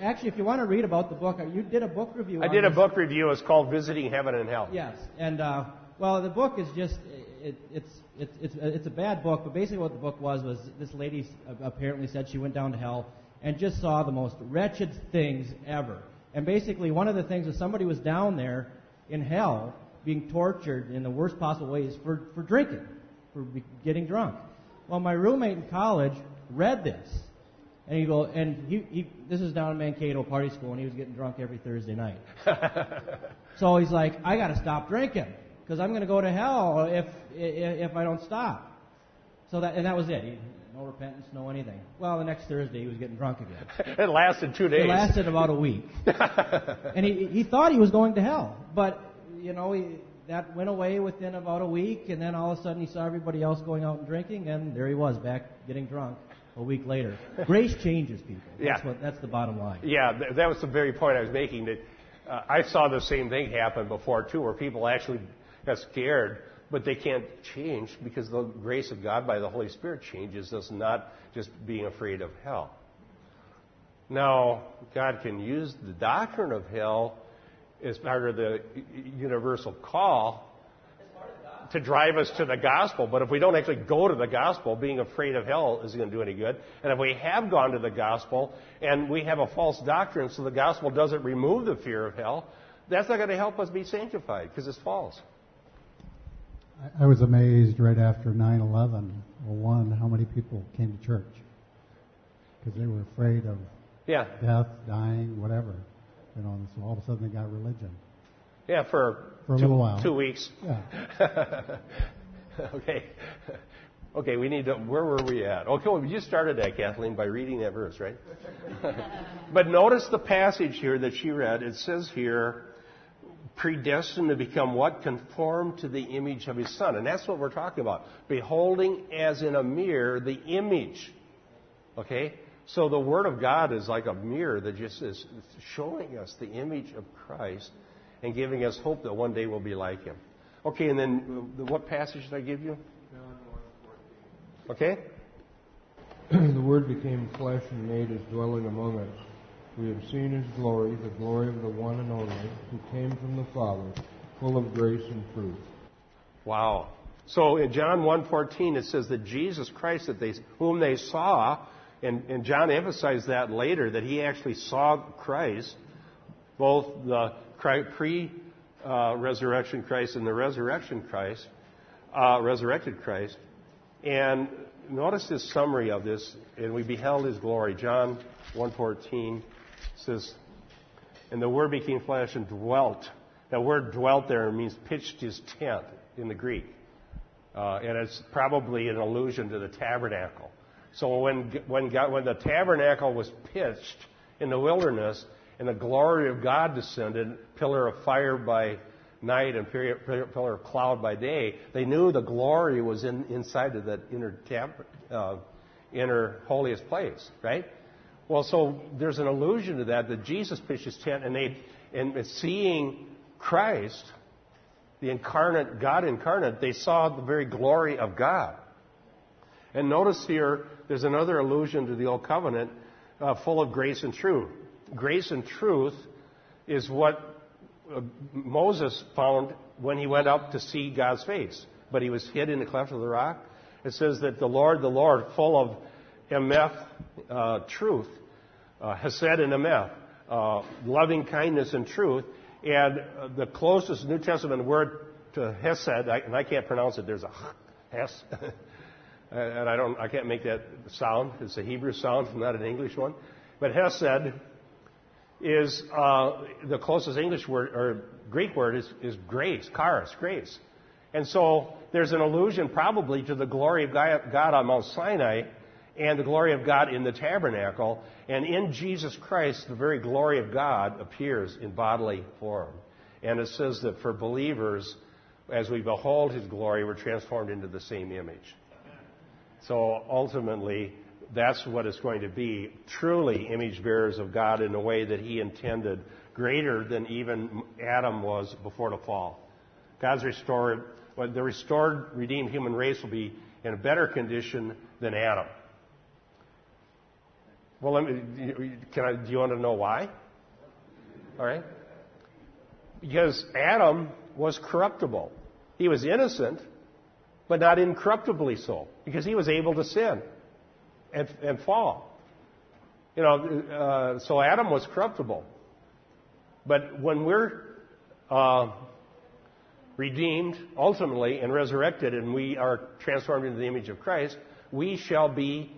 actually, if you want to read about the book, you did a book review. I on did a this. book review. It's called "Visiting Heaven and Hell." Yes, and uh, well, the book is just it, it's it's it's it's a bad book. But basically, what the book was was this lady apparently said she went down to hell and just saw the most wretched things ever. And basically, one of the things was somebody was down there in hell being tortured in the worst possible ways for, for drinking, for getting drunk. Well, my roommate in college read this, and he go, and he, he this is down in Mankato party school, and he was getting drunk every Thursday night. So he's like, I got to stop drinking because I'm going to go to hell if, if if I don't stop. So that and that was it. He, No repentance, no anything. Well, the next Thursday he was getting drunk again. It lasted two days. It lasted about a week. And he he thought he was going to hell. But, you know, he, that went away within about a week. And then all of a sudden he saw everybody else going out and drinking. And there he was back getting drunk a week later. Grace changes people. That's, yeah. what, that's the bottom line. Yeah, th- that was the very point I was making. That uh, I saw the same thing happen before, too, where people actually got scared. But they can't change because the grace of God by the Holy Spirit changes us, not just being afraid of hell. Now, God can use the doctrine of hell as part of the universal call to drive us to the gospel. But if we don't actually go to the gospel, being afraid of hell isn't going to do any good. And if we have gone to the gospel and we have a false doctrine, so the gospel doesn't remove the fear of hell, that's not going to help us be sanctified because it's false. I was amazed right after nine eleven, oh one, how many people came to church because they were afraid of yeah. death, dying, whatever. You know, so all of a sudden they got religion. Yeah, for, for a two, little while. Two weeks. Yeah. okay. Okay, we need to, where were we at? Okay, well, you started that, Kathleen, by reading that verse, right? But notice the passage here that she read. It says here, predestined to become what? Conformed to the image of His Son. And that's what we're talking about. Beholding as in a mirror the image. Okay? So the Word of God is like a mirror that just is showing us the image of Christ and giving us hope that one day we'll be like Him. Okay, and then what passage did I give you? John one fourteen. Okay? The Word became flesh and made His dwelling among us. We have seen His glory, the glory of the one and only, who came from the Father, full of grace and truth. Wow. So in John one fourteen it says that Jesus Christ, that they, whom they saw, and, and John emphasized that later, that he actually saw Christ, both the pre-resurrection Christ and the resurrection Christ, uh, resurrected Christ. And notice his summary of this, and we beheld his glory. John one fourteen says, and the Word became flesh and dwelt. That word dwelt there means pitched his tent in the Greek. Uh, and it's probably an allusion to the tabernacle. So when when God, when the tabernacle was pitched in the wilderness, and the glory of God descended, pillar of fire by night and pillar of cloud by day, they knew the glory was in, inside of that inner, tab, uh, inner holiest place, right? Well, so there's an allusion to that, that Jesus pitched his tent, and they and seeing Christ, the incarnate, God incarnate, they saw the very glory of God. And notice here, there's another allusion to the Old Covenant, uh, full of grace and truth. Grace and truth is what uh, Moses found when he went up to see God's face, but he was hid in the cleft of the rock. It says that the Lord, the Lord, full of emeth, uh, truth, uh, hesed and emeth, uh, loving kindness and truth. And the closest New Testament word to hesed, and I can't pronounce it, there's a hes, and I don't, I can't make that sound. It's a Hebrew sound, not an English one. But hesed is uh, the closest English word or Greek word is, is grace, charis, grace. And so there's an allusion probably to the glory of God on Mount Sinai and the glory of God in the tabernacle. And in Jesus Christ, the very glory of God appears in bodily form. And it says that for believers, as we behold His glory, we're transformed into the same image. So ultimately, that's what it's going to be, truly image bearers of God in a way that He intended, greater than even Adam was before the fall. God's restored, well, the restored, redeemed human race will be in a better condition than Adam. Well, let me, can I, do you want to know why? All right. Because Adam was corruptible. He was innocent, but not incorruptibly so, because he was able to sin and, and fall. You know, uh, so Adam was corruptible. But when we're uh, redeemed, ultimately, and resurrected, and we are transformed into the image of Christ, we shall be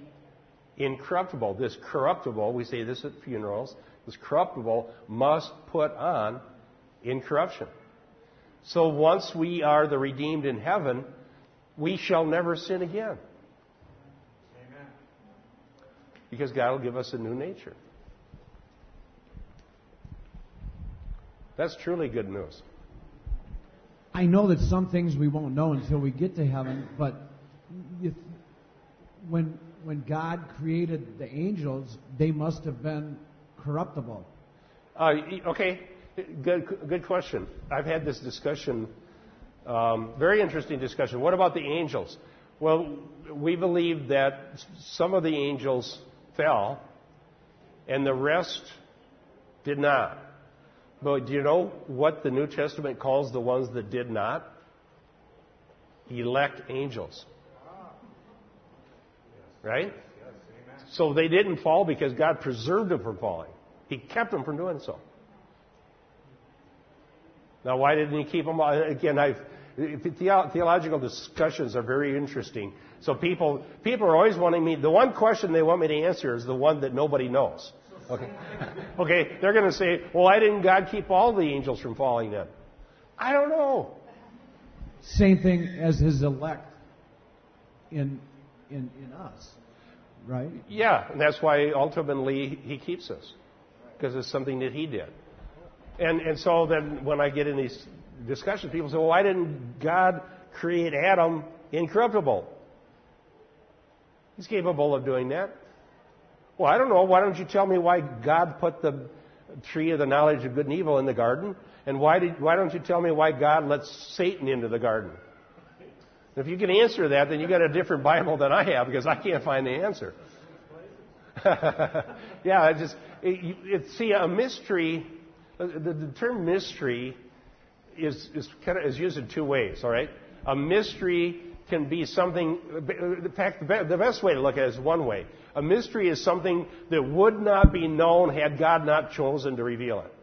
incorruptible. This corruptible, we say this at funerals, this corruptible must put on incorruption. So once we are the redeemed in heaven, we shall never sin again. Amen. Because God will give us a new nature. That's truly good news. I know that some things we won't know until we get to heaven, but if when When God created the angels, they must have been corruptible. Uh, okay, good, good question. I've had this discussion, um, very interesting discussion. What about the angels? Well, we believe that some of the angels fell, and the rest did not. But do you know what the New Testament calls the ones that did not? Elect angels. Right? Yes, amen. So they didn't fall because God preserved them from falling. He kept them from doing so. Now, why didn't He keep them? Again, I've, theological discussions are very interesting. So people, people are always wanting me. The one question they want me to answer is the one that nobody knows. Okay, okay. They're going to say, "Well, why didn't God keep all the angels from falling then?" I don't know. Same thing as His elect in. In, in us, right? Yeah, and that's why ultimately He keeps us, because it's something that He did. And and so then when I get in these discussions, people say, well, why didn't God create Adam incorruptible? He's capable of doing that. Well, I don't know. Why don't you tell me why God put the tree of the knowledge of good and evil in the garden? And why did why don't you tell me why God let Satan into the garden? If you can answer that, then you've got a different Bible than I have, because I can't find the answer. Yeah, I just it, it, see a mystery. The, the term mystery is is kind of is used in two ways. All right, a mystery can be something. In fact, the best way to look at it is one way. A mystery is something that would not be known had God not chosen to reveal it.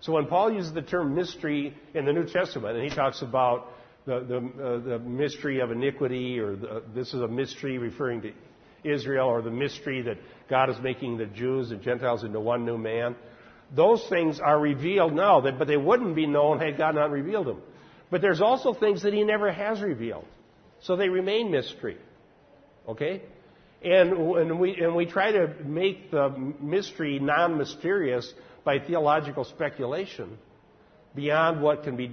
So when Paul uses the term mystery in the New Testament, and he talks about the the, uh, the mystery of iniquity, or the, this is a mystery referring to Israel, or the mystery that God is making the Jews and Gentiles into one new man, those things are revealed now, but they wouldn't be known had God not revealed them. But there's also things that he never has revealed, so they remain mystery. Okay? And, and, we, and we try to make the mystery non-mysterious by theological speculation beyond what can be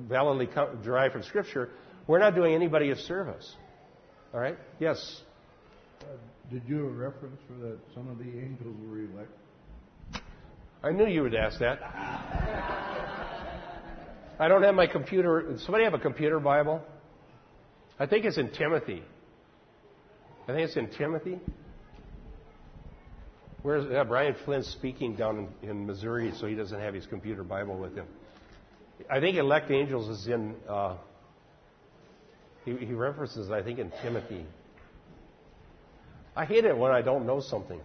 validly derived from Scripture. We're not doing anybody a service. All right? Yes? Uh, did you have a reference for that some of the angels were elect? I knew you would ask that. I don't have my computer. Does somebody have a computer Bible? I think it's in Timothy. I think it's in Timothy. Where's uh, Brian Flynn's speaking down in, in Missouri, so he doesn't have his computer Bible with him. I think elect angels is in, uh, he, he references, I think, in Timothy. I hate it when I don't know something.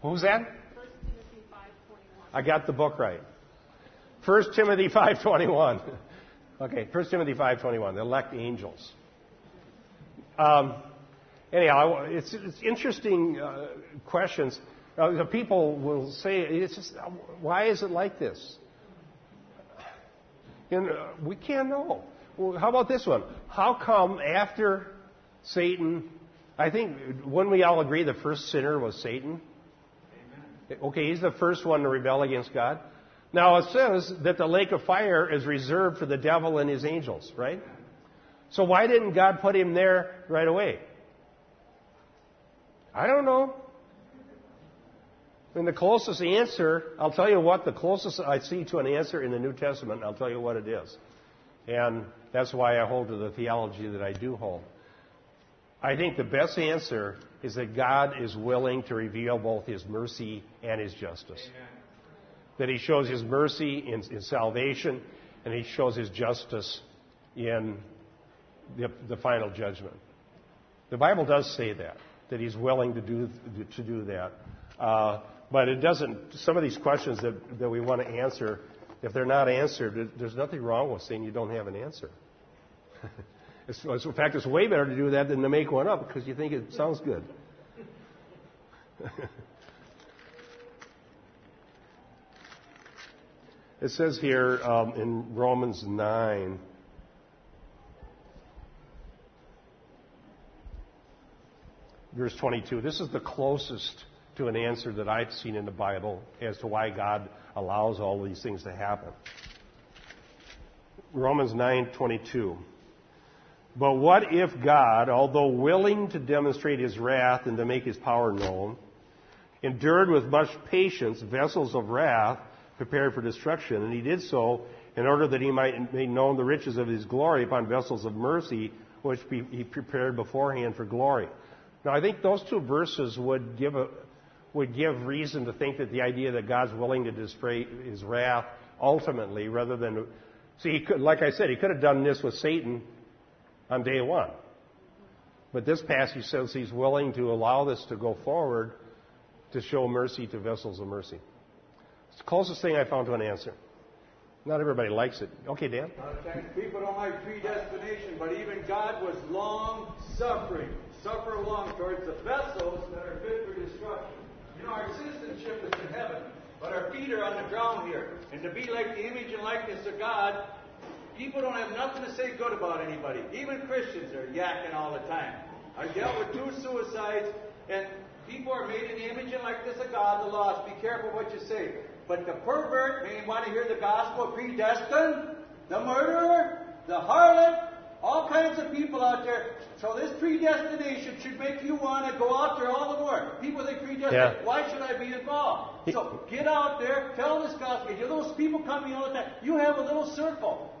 Who's that? First Timothy five twenty-one. I got the book right. First Timothy five twenty-one. Okay, First Timothy five twenty-one, the elect angels. Um, anyhow, it's, it's interesting uh, questions. Uh, the people will say, "It's just, why is it like this?" And uh, we can't know. Well, how about this one? How come after Satan, I think when we all agree the first sinner was Satan? Amen. Okay, he's the first one to rebel against God. Now, it says that the lake of fire is reserved for the devil and his angels, right? So why didn't God put him there right away? I don't know. And the closest answer, I'll tell you what, the closest I see to an answer in the New Testament, I'll tell you what it is. And that's why I hold to the theology that I do hold. I think the best answer is that God is willing to reveal both His mercy and His justice. Amen. That He shows His mercy in, in salvation, and He shows His justice in the, the final judgment. The Bible does say that, that He's willing to do to do that. Uh, but it doesn't, some of these questions that, that we want to answer, if they're not answered, there's nothing wrong with saying you don't have an answer. it's, it's, in fact, it's way better to do that than to make one up because you think it sounds good. It says here um, in Romans nine, verse twenty-two, this is the closest to an answer that I've seen in the Bible as to why God allows all these things to happen. Romans nine twenty-two. But what if God, although willing to demonstrate His wrath and to make His power known, endured with much patience vessels of wrath prepared for destruction, and He did so in order that He might make known the riches of His glory upon vessels of mercy, which He prepared beforehand for glory. Now, I think those two verses would give a, would give reason to think that the idea that God's willing to display His wrath ultimately, rather than see, he could, like I said, He could have done this with Satan on day one, but this passage says He's willing to allow this to go forward to show mercy to vessels of mercy. It's the closest thing I found to an answer. Not everybody likes it. Okay, Dan? People don't like predestination, but even God was long-suffering. Suffer long towards the vessels that are fit for destruction. You know, our citizenship is in heaven, but our feet are on the ground here. And to be like the image and likeness of God, people don't have nothing to say good about anybody. Even Christians are yakking all the time. I dealt with two suicides, and people are made in the image and likeness of God, the lost. Be careful what you say. But the pervert may want to hear the gospel, predestined, the murderer, the harlot, all kinds of people out there. So this predestination should make you want to go out there all the more. People think predestined, yeah. Why should I be involved? So get out there, tell this gospel. You know, those people coming all the time. You have a little circle.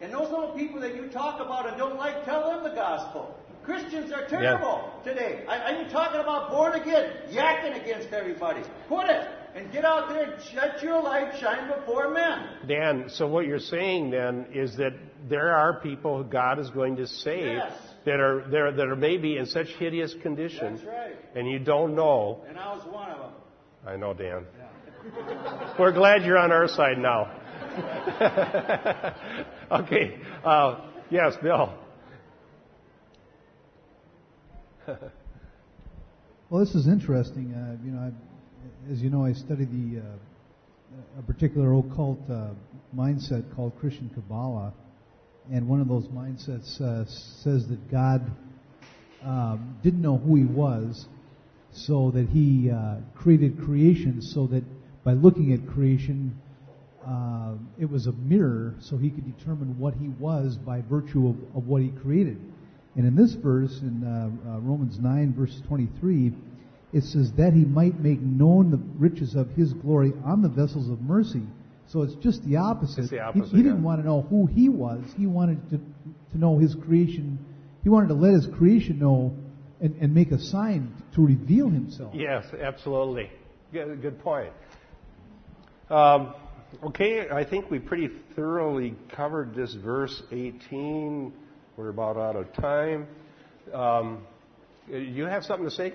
And those little people that you talk about and don't like, tell them the gospel. Christians are terrible yeah. today. I, I ain't talking about born again, yakking against everybody. Quit it and get out there and let your light shine before men. Dan, so what you're saying then is that there are people God is going to save yes. that are there that are maybe in such hideous condition. That's right. And you don't know. And I was one of them. I know, Dan. Yeah. We're glad you're on our side now. Okay. Uh, yes, Bill. Well, this is interesting. Uh, you know, I, as you know, I study the uh, a particular occult uh, mindset called Christian Kabbalah, and one of those mindsets uh, says that God um, didn't know who He was, so that He uh, created creation, so that by looking at creation, uh, it was a mirror, so He could determine what He was by virtue of, of what He created. And in this verse, in uh, uh, Romans nine, verse twenty-three, it says, that He might make known the riches of His glory on the vessels of mercy. So it's just the opposite. It's the opposite he he yeah. didn't want to know who He was. He wanted to to know His creation. He wanted to let His creation know and, and make a sign to reveal Himself. Yes, absolutely. Good, good point. Um, okay, I think we pretty thoroughly covered this verse eighteen. We're about out of time. Um, you have something to say,